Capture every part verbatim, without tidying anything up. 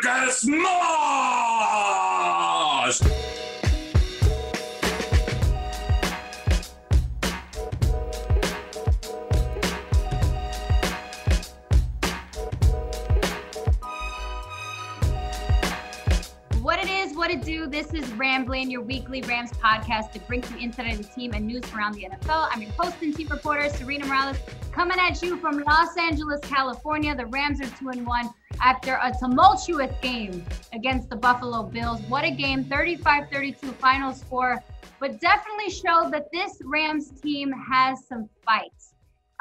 You gotta smash! What it is, what it do, this is Ramblin', your weekly Rams podcast to bring you insight of the team and news around the N F L. I'm your host and team reporter, Serena Morales, coming at you from Los Angeles, California. The Rams are two and one after a tumultuous game against the Buffalo Bills. What a game, thirty-five thirty-two final score, but definitely showed that this Rams team has some fight.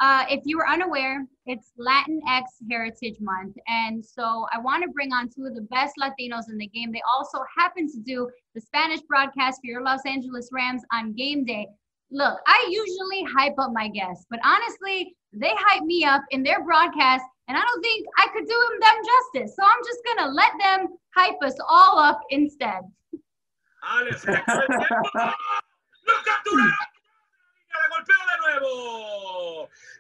Uh, if you were unaware, it's Latinx Heritage Month. And so I want to bring on two of the best Latinos in the game. They also happen to do the Spanish broadcast for your Los Angeles Rams on game day. Look, I usually hype up my guests, but honestly, they hype me up in their broadcast, and I don't think I could do them justice. So I'm just going to let them hype us all up instead. Honestly, look up to that. De nuevo.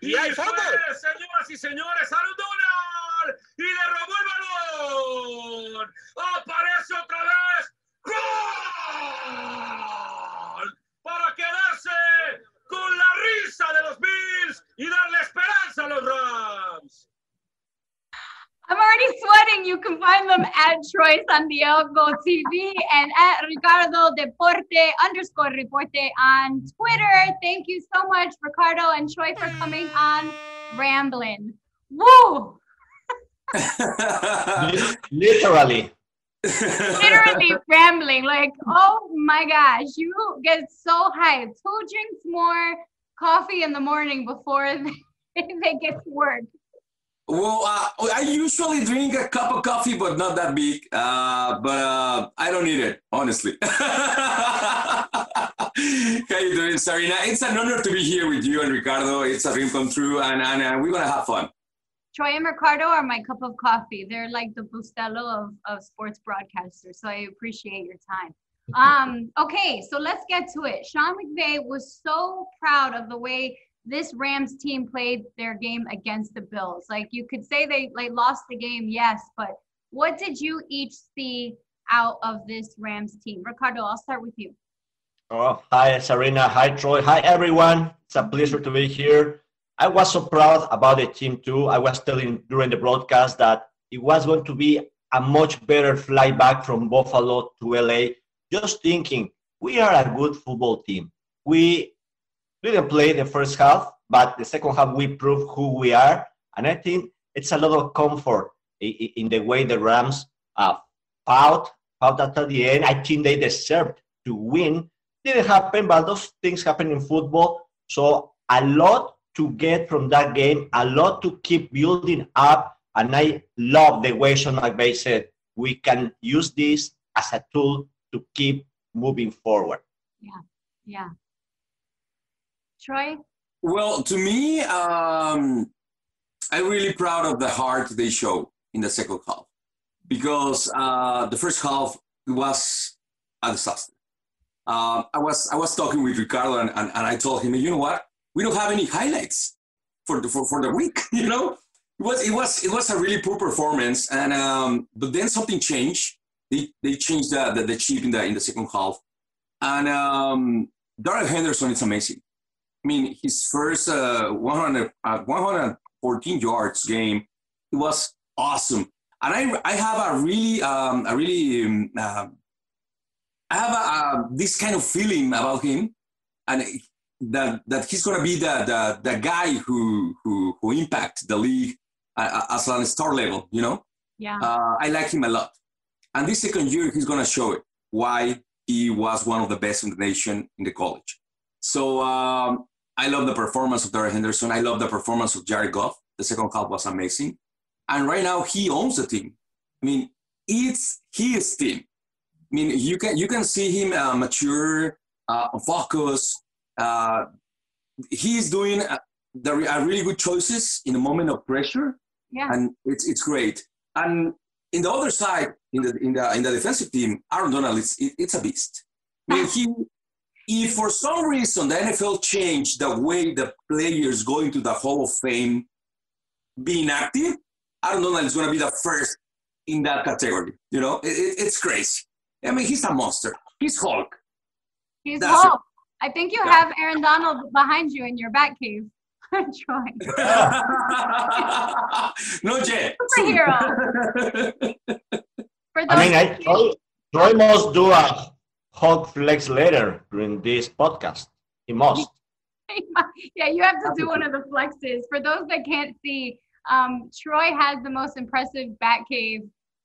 Y, y ahí fue, señoras y señores, Aaron Donald, y le robó el balón. Aparece otra vez. ¡Gol! Para quedarse con la risa de los Bills y darle esperanza a los Rams. I'm already sweating. You can find them at Troy Santiago T V and at Ricardo Deporte underscore Reporte on Twitter. Thank you so much, Ricardo and Troy, for coming on Ramblin'. Woo! Literally. Literally rambling. Like, oh my gosh, you get so hyped. Who drinks more coffee in the morning before they, they get to work? Well, uh, I usually drink a cup of coffee, but not that big. Uh, but uh, I don't need it, honestly. How you doing, Sarina? It's an honor to be here with you and Ricardo. It's a dream come true, and, and, and we're going to have fun. Troy and Ricardo are my cup of coffee. They're like the Bustelo of, of sports broadcasters, so I appreciate your time. Um, okay, so let's get to it. Sean McVay was so proud of the way this Rams team played their game against the Bills. Like, you could say they, they lost the game, yes, but what did you each see out of this Rams team? Ricardo, I'll start with you. Oh, hi, Serena. Hi, Troy. Hi, everyone. It's a pleasure to be here. I was so proud about the team, too. I was telling during the broadcast that it was going to be a much better flight back from Buffalo to L A. Just thinking, we are a good football team. We didn't play the first half, but the second half we proved who we are. And I think it's a lot of comfort in the way the Rams uh, fought, fought at the end. I think they deserved to win. Didn't happen, but those things happen in football. So a lot to get from that game, a lot to keep building up. And I love the way Sean McVay said, we can use this as a tool to keep moving forward. Yeah, yeah. Troy? Well, to me, um, I'm really proud of the heart they show in the second half, because uh, the first half was a disaster. Uh, I was I was talking with Ricardo, and, and, and I told him, you know what? We don't have any highlights for the for, for the week. You know, it was it was it was a really poor performance. And um, but then something changed. They they changed the the, the chip in the in the second half. And um, Darrell Henderson is amazing. I mean, his first uh, one hundred, uh, one hundred fourteen yards game, it was awesome. And I, I have a really, um, a really, um, uh, I have a, a, this kind of feeling about him, and that that he's gonna be the the, the guy who who who impacts the league uh, as on a star level, you know. Yeah. Uh, I like him a lot, and this second year he's gonna show it why he was one of the best in the nation in the college. So um, I love the performance of Darrell Henderson. I love the performance of Jared Goff. The second half was amazing. And right now he owns the team. I mean, it's his team. I mean, you can you can see him uh, mature, uh, focus. Uh, he's doing a, the, a really good choices in a moment of pressure. Yeah. And it's it's great. And in the other side, in the in the in the defensive team, Aaron Donald is it, it's a beast. I mean, he. If for some reason the N F L changed the way the players go into the Hall of Fame being active, Aaron Donald is going to be the first in that category. You know, it, it, it's crazy. I mean, he's a monster. He's Hulk. He's That's Hulk. It. I think you yeah. have Aaron Donald behind you in your Batcave. I'm trying. No, Jay. Superhero. For those I mean, I, Troy, Troy must do a Hulk flex later during this podcast. He must. Yeah, you have to do one of the flexes. For those that can't see, um, Troy has the most impressive bat cave,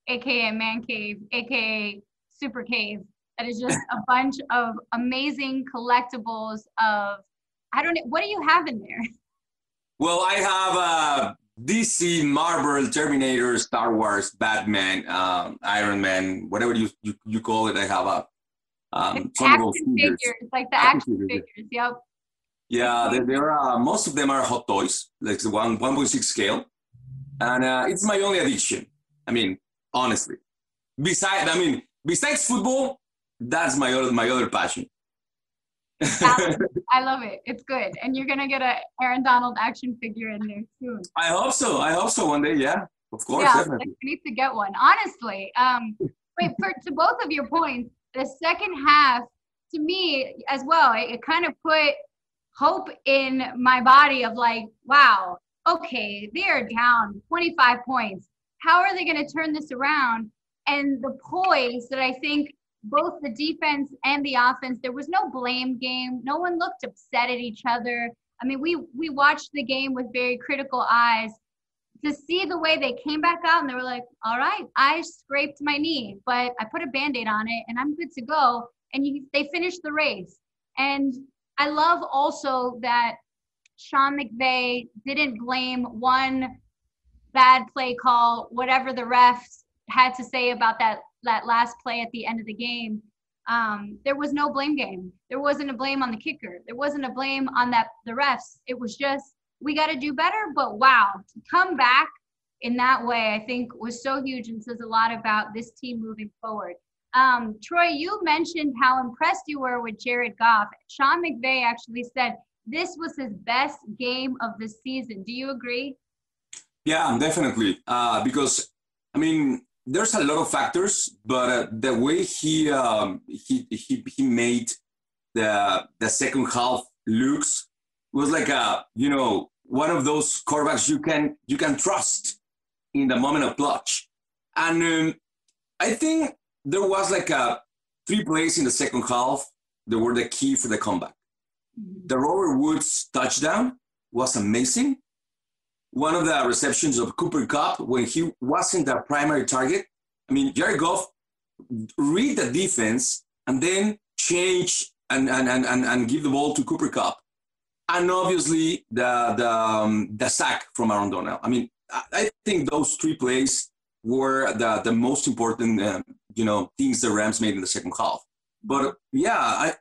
a k a man cave, a k a super cave. That is just a bunch of amazing collectibles of, I don't know, what do you have in there? Well, I have uh, D C, Marvel, Terminator, Star Wars, Batman, um, Iron Man, whatever you, you, you call it, I have a um, action figures. figures, like the action, action figures. figures, yep. Yeah, there, there are, most of them are hot toys, like the one, one point six scale. And uh, it's my only addiction. I mean, honestly. Besides, I mean, besides football, that's my other, my other passion. I love it. It's good. And you're going to get an Aaron Donald action figure in there soon. I hope so. I hope so one day, yeah. Of course, yeah, definitely. I need to get one. Honestly, um, wait, for, to both of your points, the second half, to me as well, it, it kind of put – hope in my body of like, wow, okay, they are down twenty-five points. How are they going to turn this around? And the poise that I think both the defense and the offense, there was no blame game. No one looked upset at each other. I mean, we we watched the game with very critical eyes to see the way they came back out and they were like, all right, I scraped my knee, but I put a Band-Aid on it and I'm good to go. And you, they finished the race. And I love also that Sean McVay didn't blame one bad play call, whatever the refs had to say about that, that last play at the end of the game. Um, there was no blame game. There wasn't a blame on the kicker. There wasn't a blame on that the refs. It was just, we got to do better, but wow, to come back in that way, I think was so huge and says a lot about this team moving forward. Um, Troy, you mentioned how impressed you were with Jared Goff. Sean McVay actually said this was his best game of the season. Do you agree? Yeah, definitely. Uh, because, I mean, there's a lot of factors, but uh, the way he, um, he he he made the the second half looks was like a you know one of those quarterbacks you can you can trust in the moment of clutch, and um, I think. There was like a three plays in the second half that were the key for the comeback. The Robert Woods touchdown was amazing. One of the receptions of Cooper Kupp when he wasn't the primary target. I mean, Jared Goff read the defense and then change and, and, and, and, and give the ball to Cooper Kupp. And obviously the, the, um, the sack from Aaron Donald. I mean, I think those three plays were the, the most important uh, you know, things the Rams made in the second half. But yeah, I,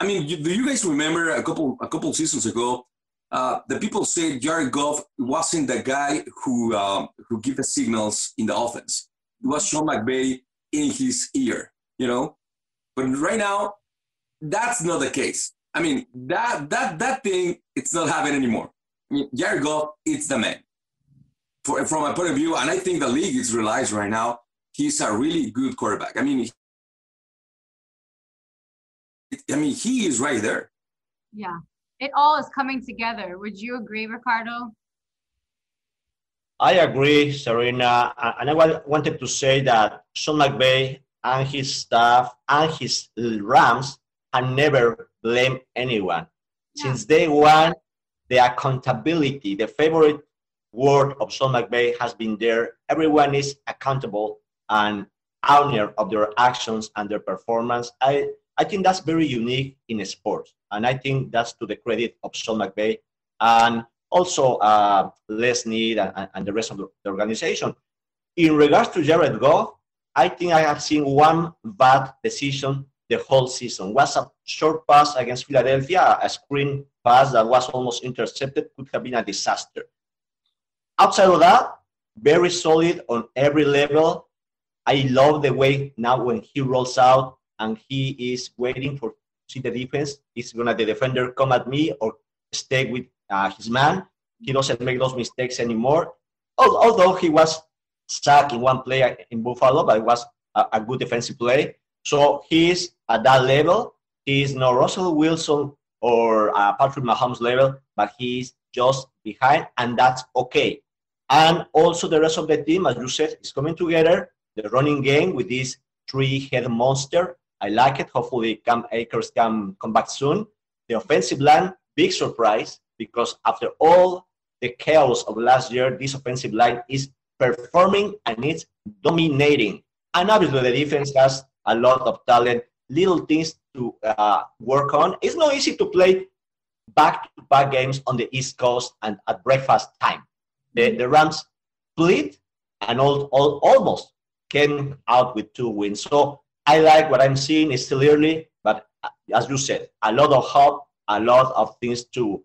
I mean, you, do you guys remember a couple, a couple seasons ago, uh, the people said Jared Goff wasn't the guy who, um, who gave the signals in the offense. It was Sean McVay in his ear, you know? But right now, that's not the case. I mean, that, that, that thing, it's not happening anymore. I mean, Jared Goff, it's the man. For, from my point of view, and I think the league is realized right now, he's a really good quarterback. I mean, I mean, he is right there. Yeah, it all is coming together. Would you agree, Ricardo? I agree, Serena. And I wanted to say that Sean McVay and his staff and his Rams have never blamed anyone. Yeah. Since day one, the accountability, the favorite word of Sean McVay has been there. Everyone is accountable and owner of their actions and their performance. I, I think that's very unique in sports. And I think that's to the credit of Sean McVay and also uh, Les Snead and, and the rest of the organization. In regards to Jared Goff, I think I have seen one bad decision the whole season. Was a short pass against Philadelphia, a screen pass that was almost intercepted, could have been a disaster. Outside of that, very solid on every level. I love the way now when he rolls out and he is waiting for see the defense, is gonna the defender come at me or stay with uh, his man. He doesn't make those mistakes anymore. Although he was sack in one play in Buffalo, but it was a, a good defensive play. So he's at that level. He's not Russell Wilson or uh, Patrick Mahomes level, but he's just behind, and that's okay. And also the rest of the team, as you said, is coming together. The running game with this three-head monster, I like it. Hopefully Cam Akers can come back soon. The offensive line, big surprise, because after all the chaos of last year, this offensive line is performing and it's dominating. And obviously the defense has a lot of talent, little things to uh, work on. It's not easy to play back-to-back games on the East Coast and at breakfast time. The, the Rams split and all, all, almost came out with two wins. So I like what I'm seeing. It's still early, but as you said, a lot of hope, a lot of things to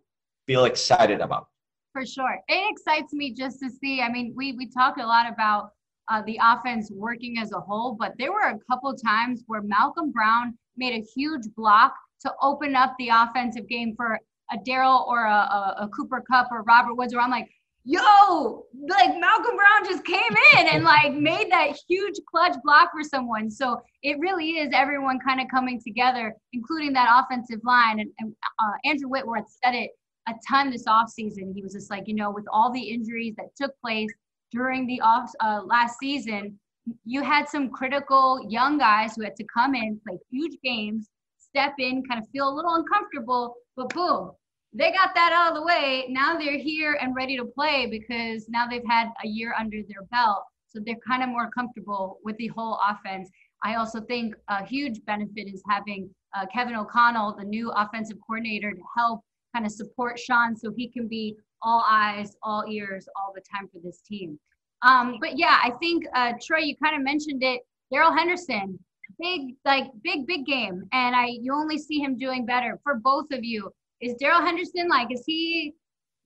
feel excited about. For sure. It excites me just to see. I mean, we, we talk a lot about uh, the offense working as a whole, but there were a couple times where Malcolm Brown made a huge block to open up the offensive game for a Darrell or a, a, a Cooper Kupp or Robert Woods, where I'm like, yo, like Malcolm Brown just came in and like made that huge clutch block for someone. So it really is everyone kind of coming together, including that offensive line. And, and uh, Andrew Whitworth said it a ton this offseason. He was just like, you know, with all the injuries that took place during the off uh, last season, you had some critical young guys who had to come in, play huge games, step in, kind of feel a little uncomfortable, but boom, they got that out of the way. Now they're here and ready to play because now they've had a year under their belt. So they're kind of more comfortable with the whole offense. I also think a huge benefit is having uh, Kevin O'Connell, the new offensive coordinator, to help kind of support Sean so he can be all eyes, all ears, all the time for this team. Um, but yeah, I think, uh, Troy, you kind of mentioned it, Darrell Henderson, big, like big, big game. And I, you only see him doing better for both of you. Is Darrell Henderson, like, is he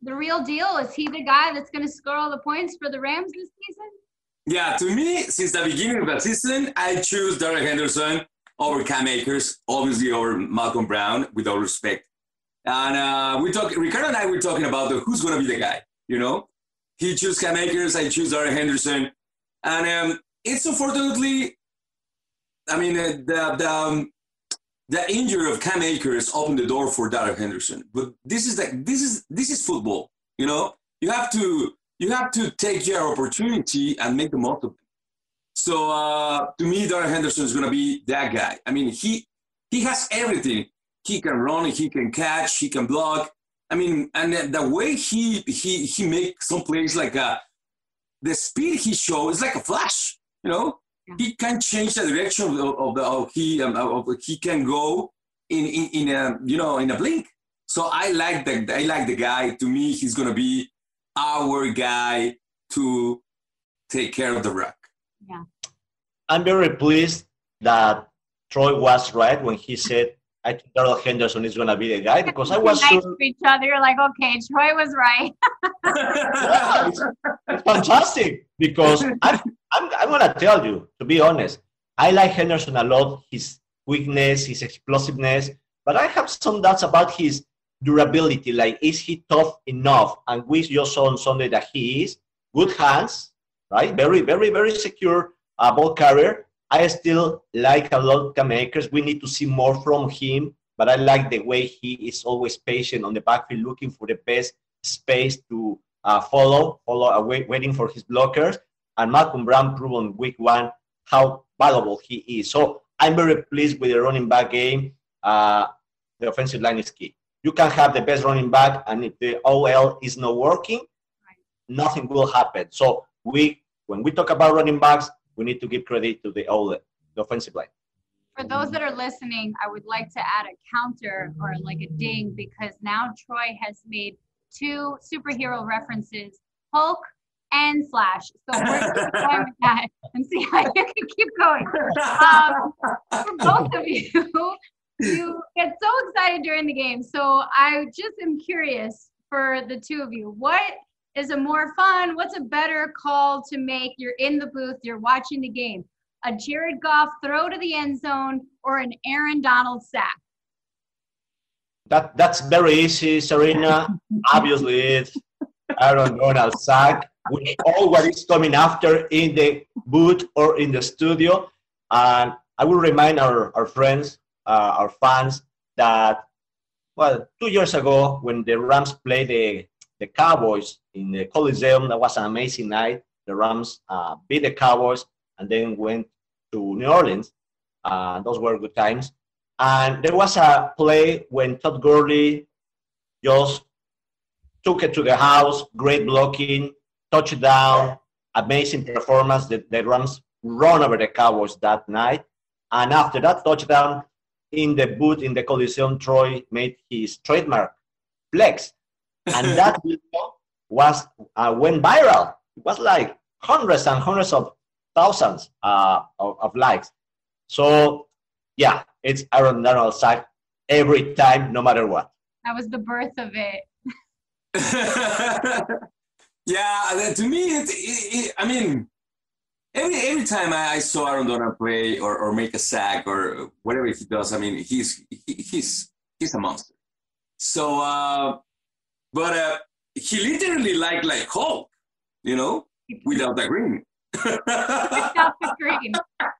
the real deal? Is he the guy that's going to score all the points for the Rams this season? Yeah, to me, since the beginning of the season, I choose Darrell Henderson over Cam Akers, obviously over Malcolm Brown, with all respect. And uh, we talk, Ricardo and I were talking about the, who's going to be the guy, you know? He chose Cam Akers, I choose Darrell Henderson. And um, it's unfortunately, I mean, uh, the... the um, the injury of Cam Akers opened the door for Darrell Henderson, but this is like this is this is football. You know, you have to you have to take your opportunity and make the most of it. So uh, to me, Darrell Henderson is going to be that guy. I mean, he he has everything. He can run, he can catch, he can block. I mean, and the way he he he makes some plays, like a, the speed he shows is like a flash. You know. He can change the direction of, of, the, of he um, of, he can go in, in in a you know in a blink. So I like the I like the guy. To me, he's gonna be our guy to take care of the rock. Yeah, I'm very pleased that Troy was right when he said I think Darrell Henderson is gonna be the guy, because I was nice sure... to each other. You're like, okay, Troy was right. Yeah, it's, it's fantastic because I. I'm, I'm going to tell you, to be honest, I like Henderson a lot, his quickness, his explosiveness, but I have some doubts about his durability. Like, is he tough enough? And we just saw on Sunday that he is. Good hands, right? Very, very, very secure uh, ball carrier. I still like a lot Cam Akers. We need to see more from him, but I like the way he is always patient on the backfield, looking for the best space to uh, follow, follow away, waiting for his blockers. And Malcolm Brown proved on week one how valuable he is. So I'm very pleased with the running back game. Uh, the offensive line is key. You can have the best running back, and if the O L is not working, right, nothing will happen. So we, when we talk about running backs, we need to give credit to the O L, the offensive line. For those that are listening, I would like to add a counter or like a ding, because now Troy has made two superhero references, Hulk and Flash. So we're going to go with that and see how you can keep going. Um, for both of you, you get so excited during the game. So I just am curious for the two of you, what is a more fun, what's a better call to make? You're in the booth, you're watching the game. A Jared Goff throw to the end zone or an Aaron Donald sack? That, that's very easy, Serena. Obviously it's Aaron Donald sack, with all what is coming after in the booth or in the studio. And I will remind our, our friends, uh, our fans, that, well, two years ago when the Rams played the, the Cowboys in the Coliseum, that was an amazing night. The Rams uh, beat the Cowboys and then went to New Orleans. Uh, those were good times. And there was a play when Todd Gurley just took it to the house, great blocking, touchdown, amazing performance. The, the Rams run over the Cowboys that night. And after that touchdown, in the booth in the Coliseum, Troy made his trademark flex. And that video was, uh, went viral. It was like hundreds and hundreds of thousands uh, of, of likes. So, yeah, it's Aaron Donald's side every time, no matter what. That was the birth of it. Yeah, to me, it, it, it, I mean, every every time I saw Aaron Donald play or, or make a sack or whatever he does, I mean, he's he, he's he's a monster. So, uh, but uh, he literally like like Hulk, you know, without the green. Without the green.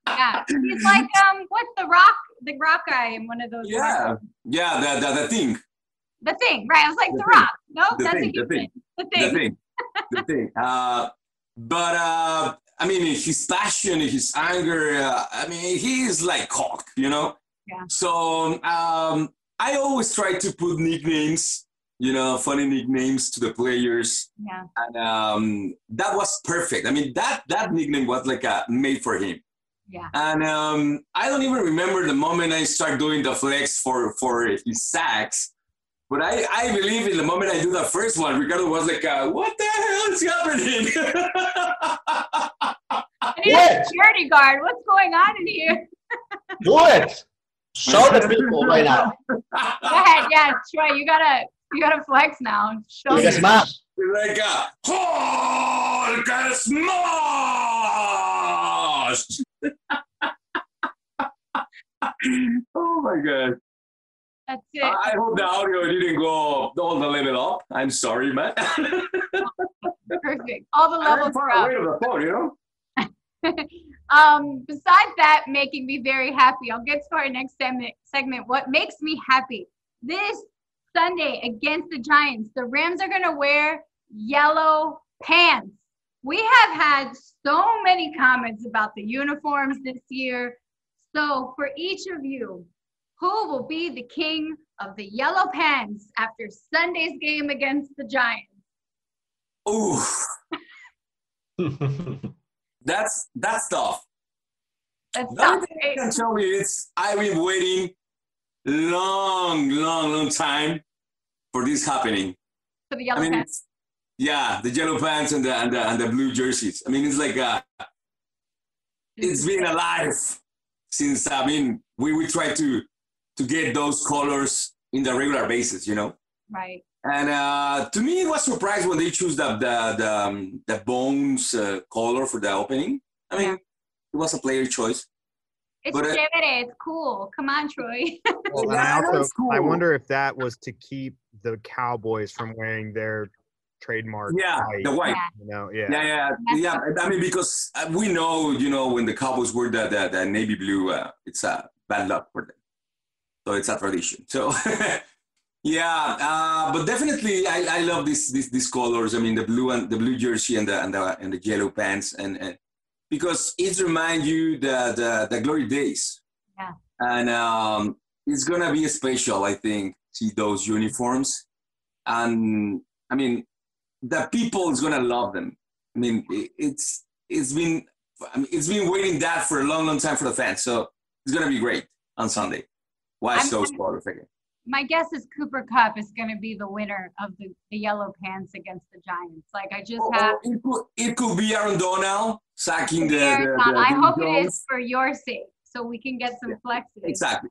Yeah, he's like um, what's the rock, the rock guy in one of those? Yeah, movies. yeah, the, the the thing. The thing, right? I was like the, the rock. No, the that's thing, a the thing. thing. The thing. The thing. the thing. Uh, but uh, I mean, his passion, his anger. Uh, I mean, he is like Hulk, you know. Yeah. So um, I always try to put nicknames, you know, funny nicknames to the players. Yeah. And um, that was perfect. I mean, that that nickname was like a made for him. Yeah. And um, I don't even remember the moment I start doing the flex for, for his sacks. But I, I believe in the moment I do the first one, Ricardo was like, uh, what the hell is happening? And he's a security guard. What's going on in here? Do it. Show the people right now. Go ahead. Yeah, Troy, you got to you gotta flex now. Show the people. Like, uh, oh, got a smash! Oh my god. That's it. I hope the audio didn't go all the level up. I'm sorry, man. Perfect. All the levels are up. The phone, you know? um, besides that, making me very happy. I'll get to our next segment, segment. What makes me happy? This Sunday against the Giants, the Rams are going to wear yellow pants. We have had so many comments about the uniforms this year. So for each of you, who will be the king of the yellow pants after Sunday's game against the Giants? Ooh. that's that's tough. That's the only thing I can tell you is I've been waiting long, long, long time for this happening. For the yellow I mean, pants? Yeah, the yellow pants and the, and the and the blue jerseys. I mean, it's like a, it's been alive since, I mean, we we try to to get those colors in the regular basis, you know? Right. And uh, to me, it was surprised when they choose the the the, um, the bones uh, color for the opening. I mean, yeah. It was a player choice. It's but, uh, chévere, it's cool. Come on, Troy. Well, yeah, I, also, cool. I wonder if that was to keep the Cowboys from wearing their trademark. Yeah, white, the white. Yeah. You know? Yeah, yeah, yeah. yeah. I mean, because we know, you know, when the Cowboys wear the, the, the navy blue, uh, it's a uh, bad luck for them. So it's a tradition. So, yeah, uh, but definitely I, I love these these these colors. I mean, the blue and the blue jersey and the and the, and the yellow pants, and, and because it reminds you the, the the glory days. Yeah. And um, it's gonna be special, I think, see those uniforms, and I mean, the people is gonna love them. I mean, it, it's it's been I mean, it's been waiting that for a long, long time for the fans. So. It's going to be great on Sunday. Watch those colors again. My guess is Cooper Kupp is going to be the winner of the, the yellow pants against the Giants. Like, I just oh, have... Oh, it, could, it could be Aaron Donald sacking the... the, the, the I hope Jones. It is for your sake, so we can get some yeah, flexes. Exactly.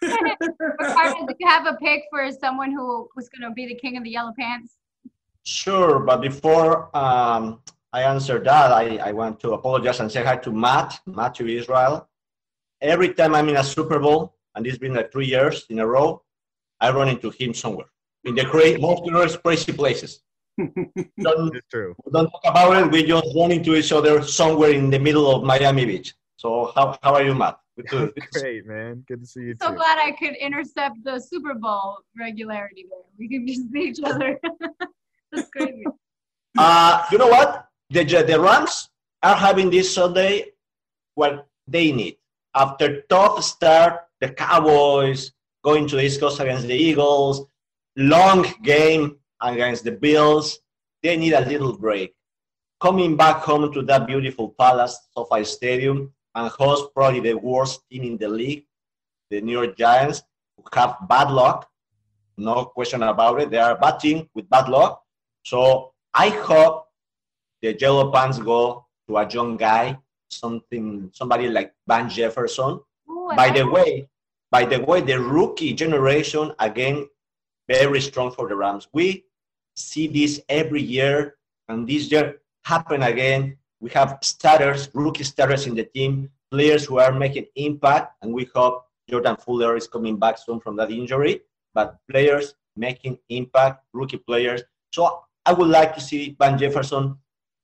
Ricardo, do you have a pick for someone who was going to be the king of the yellow pants? Sure, but before um, I answer that, I, I want to apologize and say hi to Matt, Matt to Israel. Every time I'm in a Super Bowl, and it's been like three years in a row, I run into him somewhere in the crazy, most crazy places. Don't, it's true. Don't talk about it. We just run into each other somewhere in the middle of Miami Beach. So how, how are you, Matt? Good to, great, man. Good to see you, so too. So glad I could intercept the Super Bowl regularity there. We can just see each other. That's crazy. Uh, you know what? The, the Rams are having this Sunday what they need. After tough start, the Cowboys going to the East Coast against the Eagles, long game against the Bills. They need a little break. Coming back home to that beautiful palace, SoFi Stadium, and host probably the worst team in the league, the New York Giants, who have bad luck. No question about it. They are a bad team with bad luck. So I hope the Yellow Pants go to a young guy, something, somebody like Van Jefferson. Ooh, by the way, by the way, the rookie generation, again, very strong for the Rams. We see this every year, and this year happened again. We have starters, rookie starters in the team, players who are making impact, and we hope Jordan Fuller is coming back soon from that injury, but players making impact, rookie players. So I would like to see Van Jefferson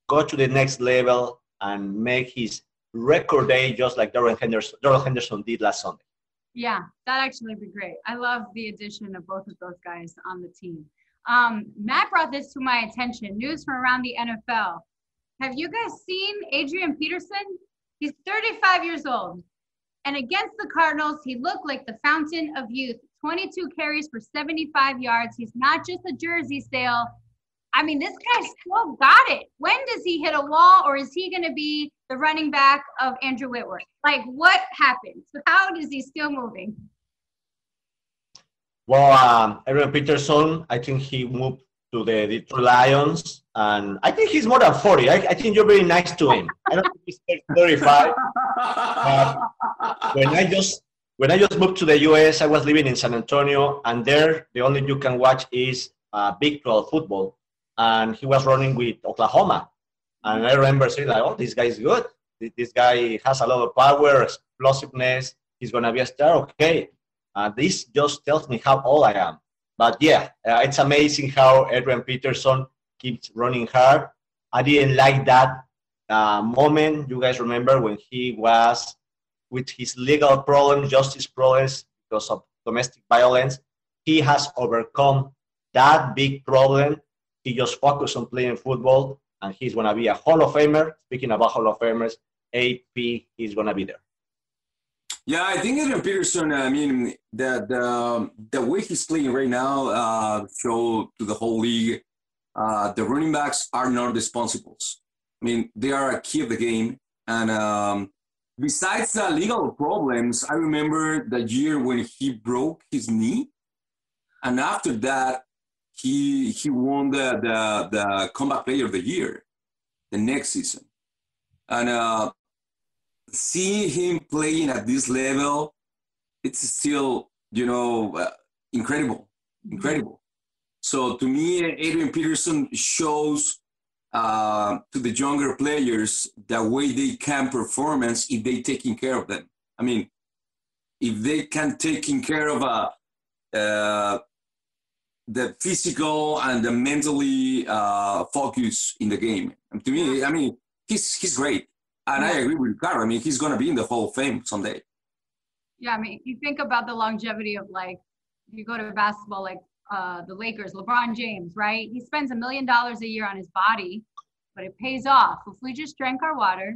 go to the next level and make his record day just like Darrell Henderson, Darrell Henderson did last Sunday. Yeah, that actually would be great. I love the addition of both of those guys on the team. Um, Matt brought this to my attention, news from around the N F L. Have you guys seen Adrian Peterson? He's thirty-five years old. And against the Cardinals, he looked like the fountain of youth. twenty-two carries for seventy-five yards. He's not just a jersey sale. I mean, this guy still got it. When does he hit a wall, or is he going to be the running back of Andrew Whitworth? Like, what happened? How is he still moving? Well, um, Adrian Peterson, I think he moved to the Detroit Lions, and I think he's more than forty. I, I think you're very nice to him. I don't think he's thirty-five. Uh, when I just when I just moved to the U S, I was living in San Antonio, and there the only you can watch is uh, Big twelve football, and he was running with Oklahoma, and I remember saying like, "Oh, this guy is good. This guy has a lot of power, explosiveness. He's gonna be a star." Okay, uh, this just tells me how old I am. But yeah, uh, it's amazing how Adrian Peterson keeps running hard. I didn't like that uh, moment. You guys remember when he was with his legal problems, justice problems because of domestic violence. He has overcome that big problem. He just focused on playing football, and he's going to be a Hall of Famer. Speaking about Hall of Famers, A P is going to be there. Yeah, I think Adrian Peterson, I mean, that um, the way he's playing right now uh, show to the whole league, uh, the running backs are not dispensables. I mean, they are a key of the game. And um, besides the legal problems, I remember the year when he broke his knee. And after that, he he won the, the, the comeback player of the year the next season. And uh seeing him playing at this level, it's still, you know, uh, incredible, incredible. So to me, Adrian Peterson shows uh, to the younger players the way they can performance if they taking care of them. I mean, if they can taking care of a, uh, the physical and the mentally uh, focus in the game. And to me, I mean, he's he's great. And I agree with Ricardo. I mean, he's going to be in the Hall of Fame someday. Yeah, I mean, you think about the longevity of, like, you go to basketball, like uh, the Lakers, LeBron James, right? He spends a million dollars a year on his body, but it pays off. If we just drank our water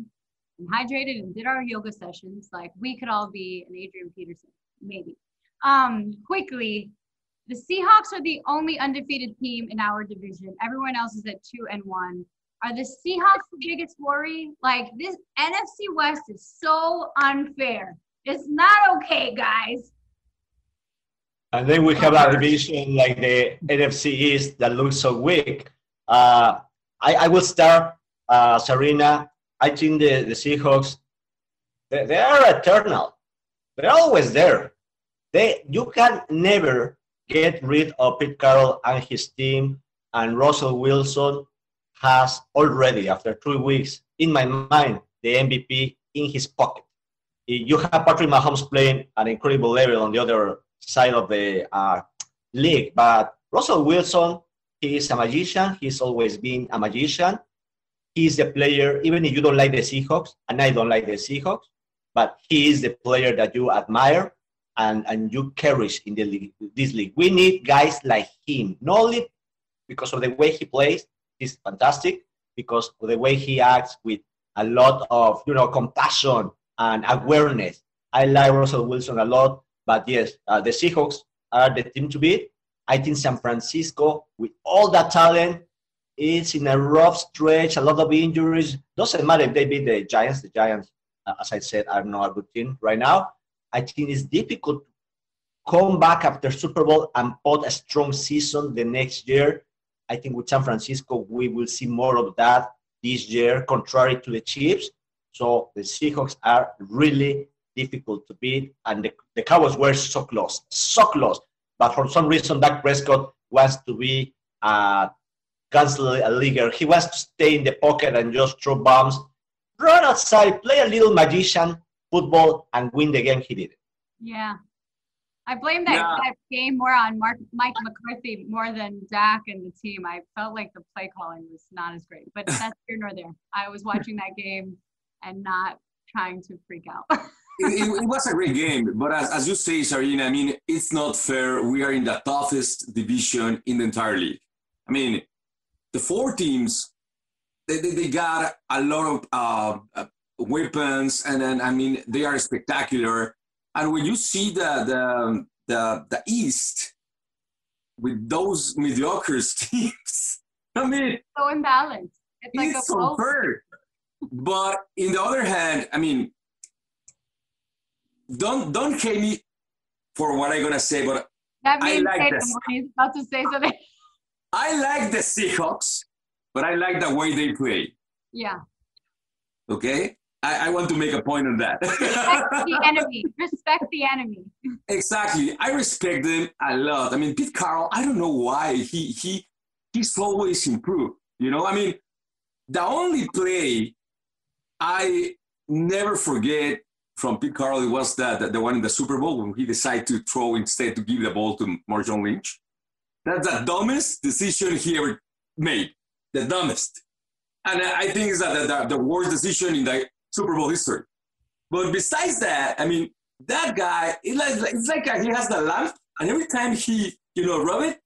and hydrated and did our yoga sessions, like, we could all be an Adrian Peterson, maybe. Um, quickly, the Seahawks are the only undefeated team in our division. Everyone else is at two and one. Are the Seahawks the biggest worry? Like, this N F C West is so unfair. It's not okay, guys. And then we have a division like the N F C East that looks so weak. Uh, I, I will start, uh, Serena. I think the, the Seahawks, they, they are eternal. They're always there. They You can never get rid of Pete Carroll and his team, and Russell Wilson has already, after three weeks, in my mind, the M V P in his pocket. You have Patrick Mahomes playing an incredible level on the other side of the uh, league, but Russell Wilson He is a magician. He's always been a magician. He's the player, even if you don't like the Seahawks, and I don't like the Seahawks, but he is the player that you admire and, and you cherish in the league, this league. We need guys like him, not only because of the way he plays, he's fantastic, because of the way he acts with a lot of, you know, compassion and awareness. I like Russell Wilson a lot, but yes, uh, the Seahawks are the team to beat. I think San Francisco, with all that talent, is in a rough stretch, a lot of injuries. Doesn't matter if they beat the Giants. The Giants, uh, as I said, are not a good team right now. I think it's difficult to come back after Super Bowl and put a strong season the next year. I think with San Francisco, we will see more of that this year, contrary to the Chiefs. So the Seahawks are really difficult to beat, and the, the Cowboys were so close, so close. But for some reason, Dak Prescott wants to be a gunslinger. He wants to stay in the pocket and just throw bombs, run outside, play a little magician football, and win the game. He did it. Yeah. I blame that, yeah. that game more on Mark, Mike McCarthy more than Dak and the team. I felt like the play calling was not as great, but that's here nor there. I was watching that game and not trying to freak out. It, it was a great game, but as, as you say, Serena, I mean, it's not fair. We are in the toughest division in the entire league. I mean, the four teams, they, they, they got a lot of uh, weapons, and, and I mean, they are spectacular. And when you see the, the, the, the East with those mediocre teams, I mean, so imbalanced. It's, like it's a so fair. But in the other hand, I mean, Don't don't hate me for what I'm gonna say, but that means I like this. He's about to say something. I like the Seahawks, but I like the way they play. Yeah. Okay. I, I want to make a point on that. Respect the enemy. Respect the enemy. Exactly. I respect them a lot. I mean, Pete Carroll. I don't know why he he he's always improved. You know. I mean, the only play I never forget from Pete Carroll, it was the, the, the one in the Super Bowl when he decided to throw instead to give the ball to Marshawn Lynch. That's the dumbest decision he ever made. The dumbest. And I think it's the, the, the worst decision in the Super Bowl history. But besides that, I mean, that guy, it like, it's like he has the lamp, and every time he, you know, rub it,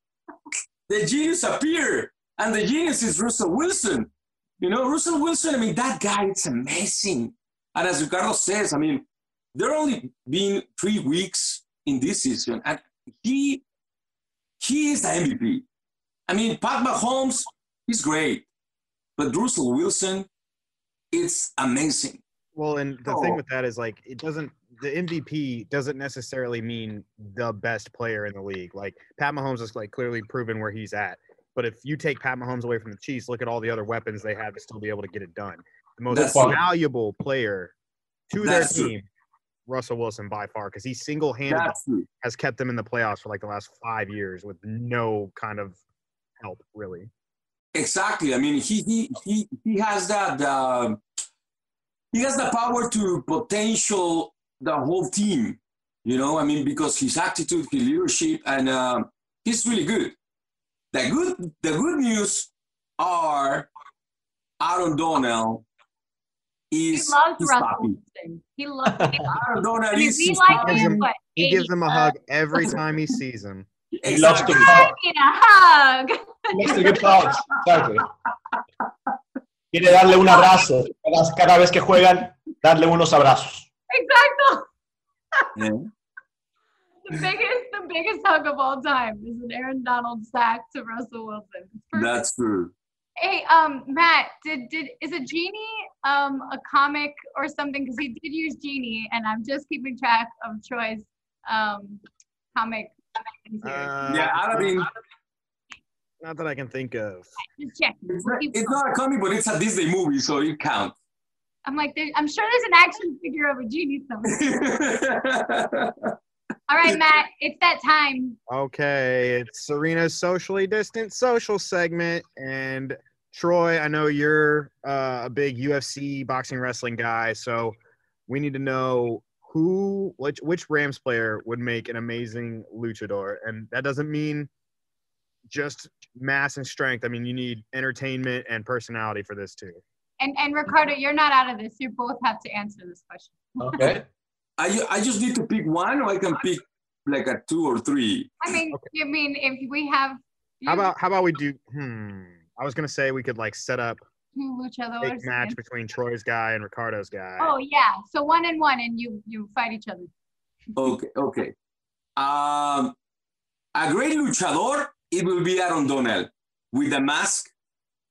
the genius appears. And the genius is Russell Wilson. You know, Russell Wilson, I mean, that guy, it's amazing. And as Ricardo says, I mean, there only been three weeks in this season, and he he is the M V P. I mean, Pat Mahomes is great, but Russell Wilson, it's amazing. Well, and the oh. thing with that is, like, it doesn't the M V P doesn't necessarily mean the best player in the league. Like, Pat Mahomes is, like, clearly proven where he's at. But if you take Pat Mahomes away from the Chiefs, look at all the other weapons they have to still be able to get it done. The most That's valuable true. player to That's their team, true. Russell Wilson by far, because he single-handedly has kept them in the playoffs for like the last five years with no kind of help, really. Exactly. I mean, he he he, he has that uh, he has the power to potential the whole team. You know, I mean, because his attitude, his leadership, and uh, he's really good. The good the good news are Aaron Donald. He's, he loves he's Russell happy. Wilson. He loves Aaron Donald. He, he, like him, what, he gives him a hug every time he sees him. He, he loves to hug. He loves to give hugs. Exactly. Quiere darle un abrazo. Cada vez que juegan, darle unos abrazos. Exacto. Yeah. The biggest, the biggest hug of all time is an Aaron Donald sack to Russell Wilson. Perfect. That's true. Hey, um, Matt, did did is a genie um, a comic or something? Because he did use genie, and I'm just keeping track of Troy's um, comic. Uh, yeah, I mean, not that I can think of. Just check. It's, not, it's not a comic, but it's a Disney movie, so it counts. I'm like, I'm sure there's an action figure of a genie somewhere. All right, Matt, it's that time. Okay, it's Serena's socially distant social segment. And Troy, I know you're uh, a big U F C boxing wrestling guy, so we need to know who, which, which Rams player would make an amazing luchador. And that doesn't mean just mass and strength. I mean, you need entertainment and personality for this too. And and Ricardo, you're not out of this. You both have to answer this question. Okay. I I just need to pick one, or I can pick like a two or three. I mean, okay. I mean, if we have. You. How about how about we do? Hmm. I was gonna say we could like set up two luchadores a match between Troy's guy and Ricardo's guy. Oh yeah, so one and one, and you you fight each other. Okay. Okay. Um, a great luchador. It will be Aaron Donald with a mask,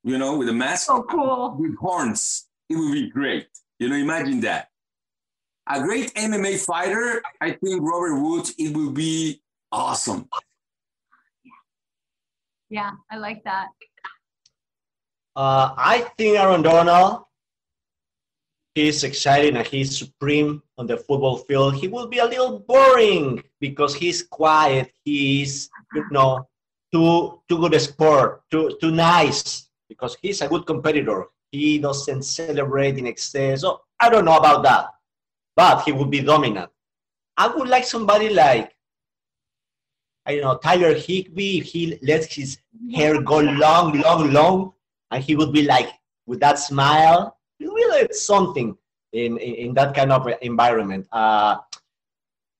you know, with a mask. Oh, cool. With horns. It will be great. You know, imagine that. A great M M A fighter, I think Robert Woods, it will be awesome. Yeah, yeah, I like that. Uh, I think Aaron Donald, he's exciting and he's supreme on the football field. He will be a little boring because he's quiet. He's, you know, Too, too good a sport, too, too nice, because he's a good competitor. He doesn't celebrate in excess. So I don't know about that, but he would be dominant. I would like somebody like, I don't know, Tyler Higbee. He lets his hair go long, long, long, and he would be like, with that smile, really something in, in, in that kind of environment. Uh,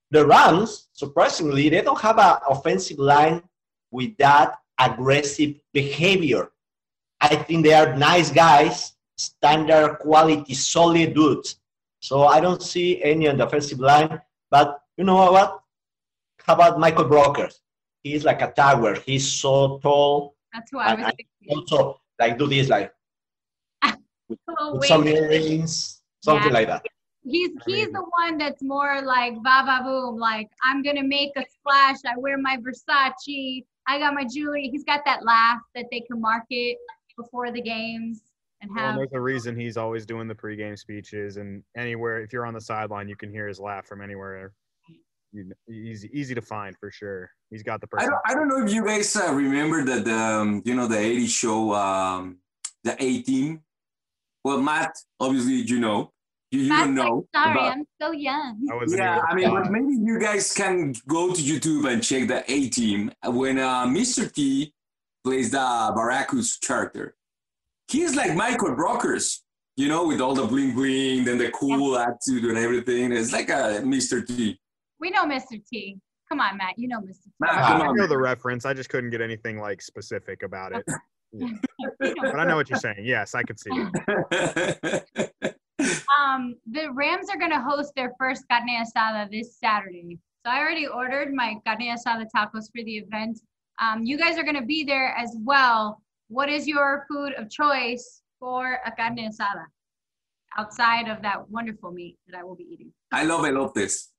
the Rams, surprisingly, they don't have an offensive line with that aggressive behavior. I think they are nice guys, standard quality, solid dudes. So I don't see any on the offensive line, but you know what? How about Michael Brockers? He's like a tower. He's so tall. That's who I was thinking. Also, like, do this, like, with, oh, with some earrings, something yeah. like that. He's he's the one that's more like va-va-boom, like, I'm going to make a splash. I wear my Versace. I got my jewelry. He's got that laugh that they can market before the games and have. Well, there's a reason he's always doing the pregame speeches, and anywhere, if you're on the sideline, you can hear his laugh from anywhere. He's easy to find for sure. He's got the person. I don't, I don't know if you guys uh, remember that, um, you know, the eighties show, um, the A-Team. Well, Matt, obviously, you know. You, you don't know. Like, sorry, about... I'm so young. I yeah, I mean, but maybe you guys can go to YouTube and check the A-Team. When uh, Mister T plays the Barracuda's character, he's like Michael Brockers, you know, with all the bling-bling, then the cool yeah. attitude and everything. It's like a Mister T. We know Mister T. Come on, Matt. You know Mister T. Matt, come I on, know man. the reference. I just couldn't get anything, like, specific about it. Yeah. But I know what you're saying. Yes, I could see that. Um, the Rams are going to host their first carne asada this Saturday. So I already ordered my carne asada tacos for the event. Um, you guys are going to be there as well. What is your food of choice for a carne asada outside of that wonderful meat that I will be eating? I love, I love this.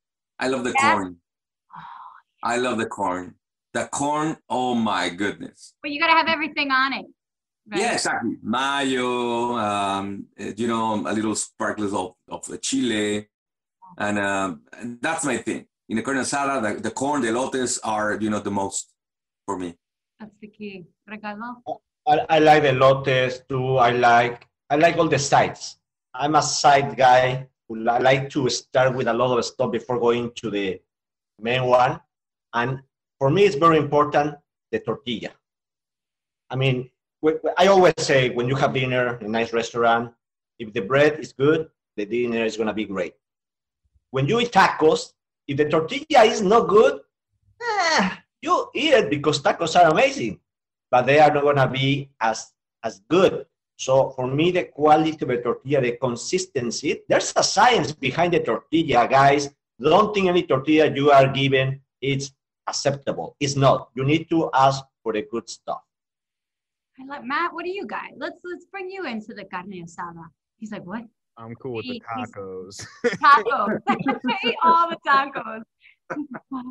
I love the yeah. corn. Oh, yeah. I love the corn. The corn, oh my goodness. But you got to have everything on it. Right. Yeah, exactly. Mayo, um, you know, a little sparkles of, of the chile. And um, that's my thing. In the carne asada, the, the corn, the elotes are, you know, the most for me. That's the key. Ricardo? I, I like the elotes too. I like, I like all the sides. I'm a side guy. Who I like to start with a lot of stuff before going to the main one. And for me, it's very important, the tortilla. I mean, I always say when you have dinner in a nice restaurant, if the bread is good, the dinner is going to be great. When you eat tacos, if the tortilla is not good, eh, you eat it because tacos are amazing, but they are not going to be as, as good. So for me, the quality of the tortilla, the consistency, there's a science behind the tortilla, guys. Don't think any tortilla you are given is acceptable. It's not. You need to ask for the good stuff. I like, Matt, what do you got? Let's let's bring you into the carne asada. He's like, what? I'm cool with he, the tacos. Tacos. I eat all the tacos.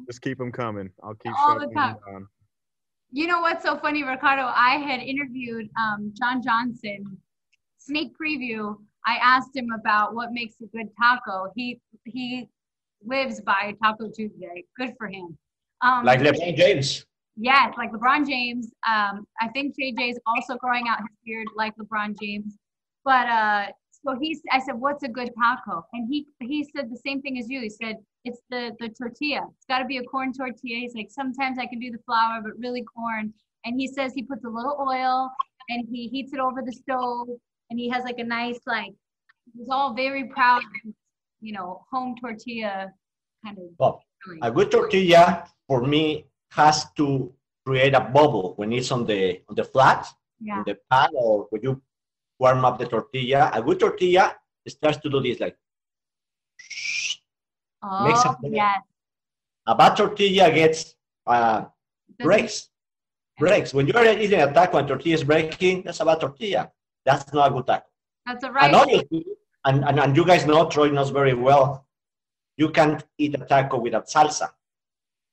Just keep them coming. I'll keep all the tacos. Down. You know what's so funny, Ricardo? I had interviewed um, John Johnson. Sneak preview. I asked him about what makes a good taco. He he lives by Taco Tuesday. Good for him. Um, like LeBron James. Yes, like LeBron James. Um, I think J J's also growing out his beard like LeBron James. But uh, so he, I said, what's a good taco? And he he said the same thing as you. He said, it's the, the tortilla. It's got to be a corn tortilla. He's like, sometimes I can do the flour, but really corn. And he says he puts a little oil and he heats it over the stove, and he has like a nice, like, he's all very proud, you know, home tortilla kind of. Well, a good tortilla for me has to create a bubble when it's on the on the flat, yeah. on the pan, or when you warm up the tortilla. A good tortilla starts to do this, like, oh, makes a, yes. A bad tortilla gets uh, breaks. Breaks. When you're eating a taco and tortilla is breaking, that's a bad tortilla. That's not a good taco. That's a right. And obviously, and, and, and you guys know, Troy knows very well, you can't eat a taco without salsa.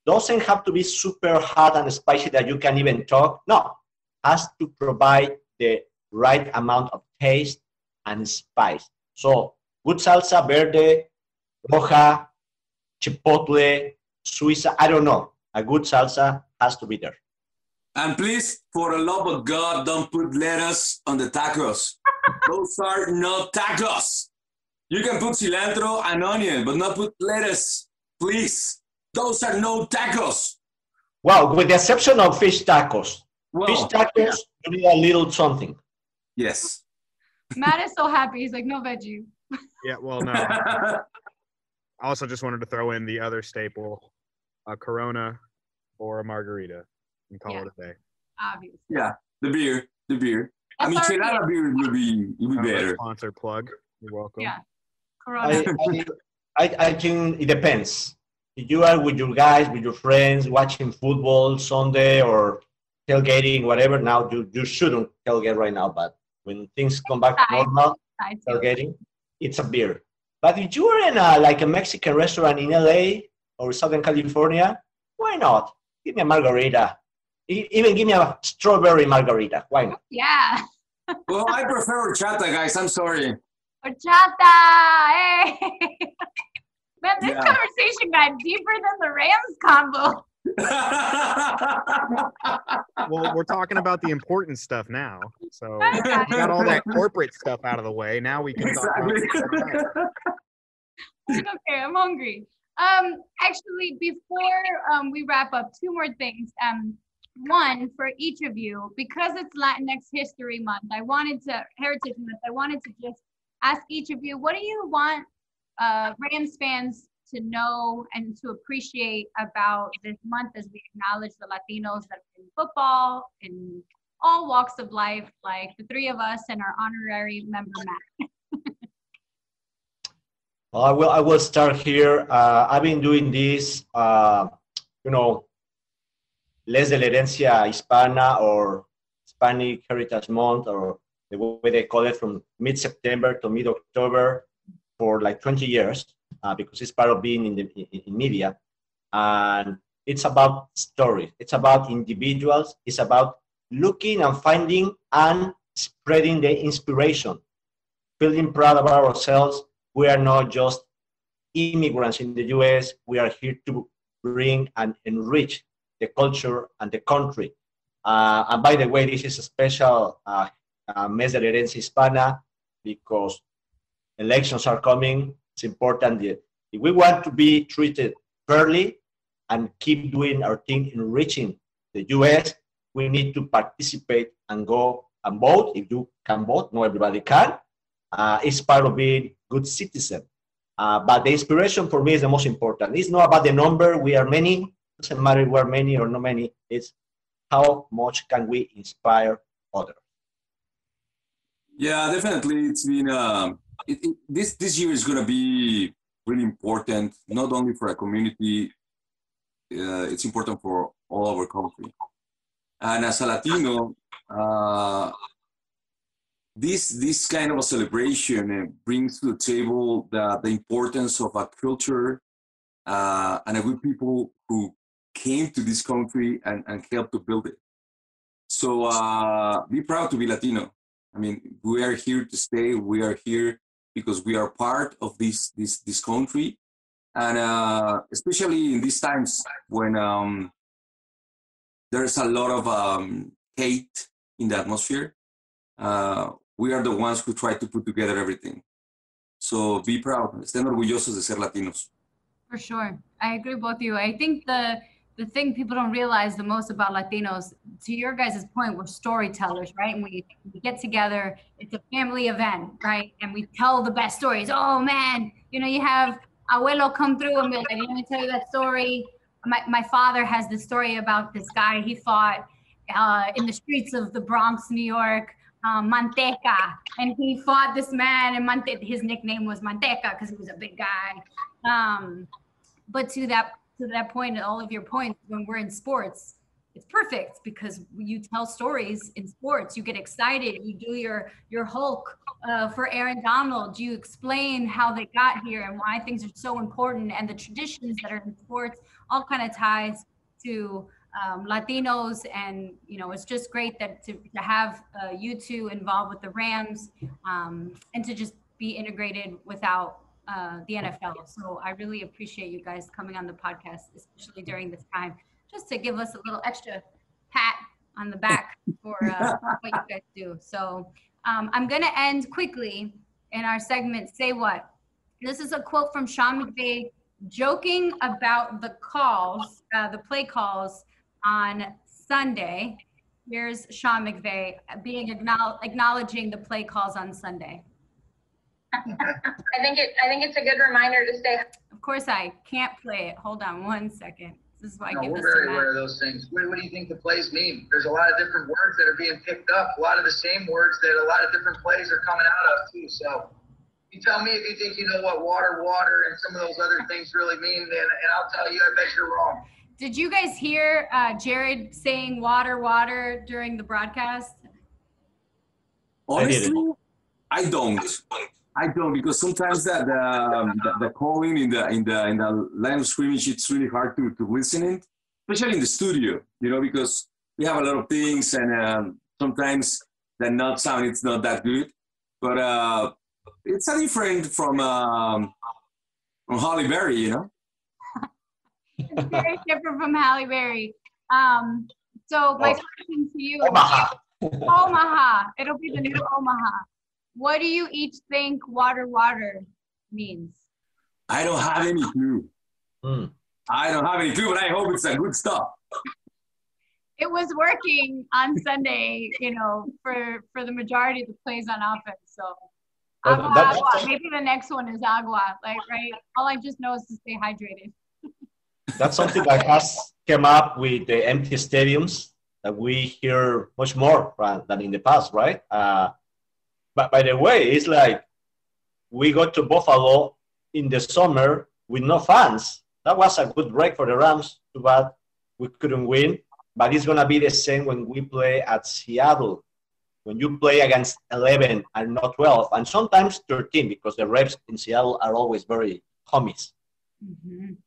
Doesn't have to be super hot and spicy that you can even talk. No, has to provide the right amount of taste and spice. So good salsa, verde, roja, chipotle, Suiza, I don't know. A good salsa has to be there. And please, for the love of God, don't put lettuce on the tacos. Those are not tacos. You can put cilantro and onion, but not put lettuce, please. Those are no tacos. Well, with the exception of fish tacos. Well, fish tacos, yeah. You need a little something. Yes. Matt is so happy. He's like, no veggie. Yeah, well, no. I also just wanted to throw in the other staple, a Corona or a margarita. And call yeah. it a day. Obviously. Yeah, the beer, the beer. That's I mean, Chilada beer would be, would be better. Sponsor plug. You're welcome. Yeah. Corona. I, I, I think it depends. If you are with your guys, with your friends, watching football Sunday or tailgating, whatever. Now you you shouldn't tailgate right now, but when things come back to normal, tailgating, it's a beer. But if you are in a, like a Mexican restaurant in L A or Southern California, why not? Give me a margarita. Even give me a strawberry margarita. Why not? Yeah. Well, I prefer horchata, guys. I'm sorry. Horchata! Hey! Man, this yeah. conversation got deeper than the Rams combo. Well, we're talking about the important stuff now. So we got all that corporate stuff out of the way. Now we can exactly. talk about it. Okay, I'm hungry. Um, actually, before um, we wrap up, two more things. Um, One for each of you, because it's Latinx History Month. I wanted to Heritage Month. I wanted to just ask each of you, what do you want uh, Rams fans to know and to appreciate about this month as we acknowledge the Latinos that are in football in all walks of life, like the three of us and our honorary member Matt. Well, I will. I will start here. Uh, I've been doing this, uh, you know. Less de la herencia hispana or Hispanic Heritage Month, or the way they call it, from mid-September to mid-October for like twenty years, uh, because it's part of being in, the, in, in media. And it's about stories. It's about individuals. It's about looking and finding and spreading the inspiration, feeling proud of ourselves. We are not just immigrants in the U S. We are here to bring and enrich the culture and the country. Uh, and by the way, this is a special uh, uh, mes de la herencia hispana because elections are coming. It's important that if we want to be treated fairly and keep doing our thing in reaching the U S, we need to participate and go and vote. If you can vote, not everybody can. Uh, it's part of being a good citizen. Uh, but the inspiration for me is the most important. It's not about the number, we are many. Doesn't matter if we're many or not many, it's how much can we inspire others. Yeah, definitely. It's been um, it, it, this this year is going to be really important, not only for our community. Uh, it's important for all our country. And as a Latino, uh, this this kind of a celebration brings to the table the, the importance of a culture uh, and a good people who came to this country and, and helped to build it. So uh, be proud to be Latino. I mean, we are here to stay. We are here because we are part of this this this country, and uh, especially in these times when um, there's a lot of um, hate in the atmosphere, uh, we are the ones who try to put together everything. So be proud. Estén orgullosos de ser Latinos. For sure. I agree with you. I think the the thing people don't realize the most about Latinos, to your guys' point, we're storytellers, right? And we, we get together, it's a family event, right? And we tell the best stories. Oh man, you know, you have Abuelo come through and be like, let me tell you that story. My, my father has this story about this guy he fought uh, in the streets of the Bronx, New York, uh, Manteca. And he fought this man, and Mante- his nickname was Manteca because he was a big guy. Um, but to that to that point, and all of your points, when we're in sports, it's perfect because you tell stories in sports. You get excited. You do your your Hulk uh, for Aaron Donald. You explain how they got here and why things are so important, and the traditions that are in sports all kind of ties to um, Latinos. And you know, it's just great that to, to have uh, you two involved with the Rams um, and to just be integrated without uh, the N F L. So I really appreciate you guys coming on the podcast, especially during this time, just to give us a little extra pat on the back for uh, what you guys do. So um, I'm gonna end quickly in our segment, Say What? This is a quote from Sean McVay joking about the calls, uh, the play calls on Sunday. Here's Sean McVay being acknowledge- acknowledging the play calls on Sunday. I think it, I think it's a good reminder to stay. Of course I can't play it. Hold on one second. This is why no, I give we're very aware of those things. What, what do you think the plays mean? There's a lot of different words that are being picked up, a lot of the same words that a lot of different plays are coming out of too. So you tell me if you think you know what water, water, and some of those other things really mean, then and I'll tell you, I bet you're wrong. Did you guys hear uh, Jared saying water, water during the broadcast? Honestly, I, I don't. I don't, because sometimes that um, the, the calling in the in the in the line of scrimmage, it's really hard to, to listen in, especially in the studio, you know, because we have a lot of things and um, sometimes the not sound it's not that good, but uh, it's a different from um, from Halle Berry, you know. It's very different from Halle Berry. Um, so my oh. question to you, Omaha, Omaha, it'll be the new Omaha. What do you each think water, water means? I don't have any clue. Mm. I don't have any clue, but I hope it's a good stuff. It was working on Sunday, you know, for, for the majority of the plays on offense. So, agua, that, agua. Maybe the next one is agua, like, right? All I just know is to stay hydrated. That's something that has come up with the empty stadiums that we hear much more than in the past, right? Uh, But by the way, it's like we got to Buffalo in the summer with no fans. That was a good break for the Rams. Too bad we couldn't win. But it's going to be the same when we play at Seattle. When you play against eleven and not twelve, and sometimes thirteen, because the refs in Seattle are always very homies. Mm-hmm.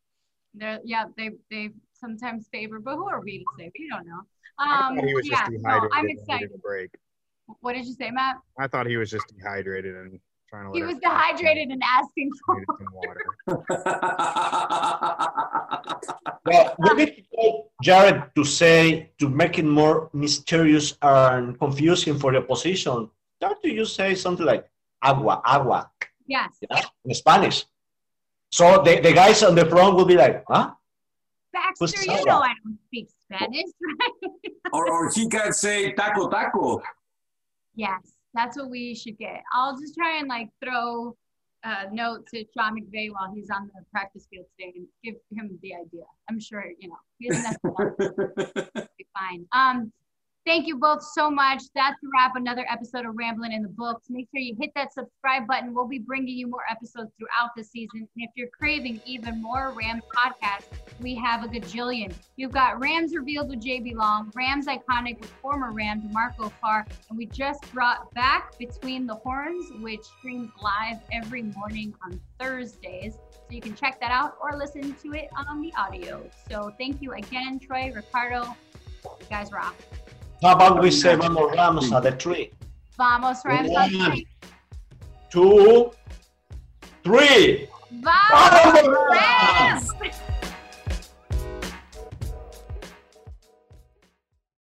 They're, yeah, they they sometimes favor. But who are we to say? We don't know. Um, he was yeah, just no, I'm excited. Break. What did you say, Matt? I thought he was just dehydrated and trying to let He was dehydrated and asking for water. Well, we need to tell Jared to say, to make it more mysterious and confusing for the opposition, start to you say something like agua, agua. Yes. Yeah, in Spanish. So the, the guys on the front will be like, huh? Baxter, you agua? Know I don't speak Spanish, right? Or, or he can say taco, taco. Yes, that's what we should get. I'll just try and like throw a note to Sean McVay while he's on the practice field today and give him the idea. I'm sure, you know, he doesn't have to be fine. Um, thank you both so much. That's a wrap. Another episode of Ramblin' in the Books. Make sure you hit that subscribe button. We'll be bringing you more episodes throughout the season. And if you're craving even more Rams podcasts, we have a gajillion. You've got Rams Revealed with J B. Long, Rams Iconic with former Ram DeMarco Farr, and we just brought back Between the Horns, which streams live every morning on Thursdays. So you can check that out or listen to it on the audio. So thank you again, Troy, Ricardo. You guys rock. How about we say vamos Rams at the tree? Vamos Rams at the tree. One, two, three. Vamos Rams!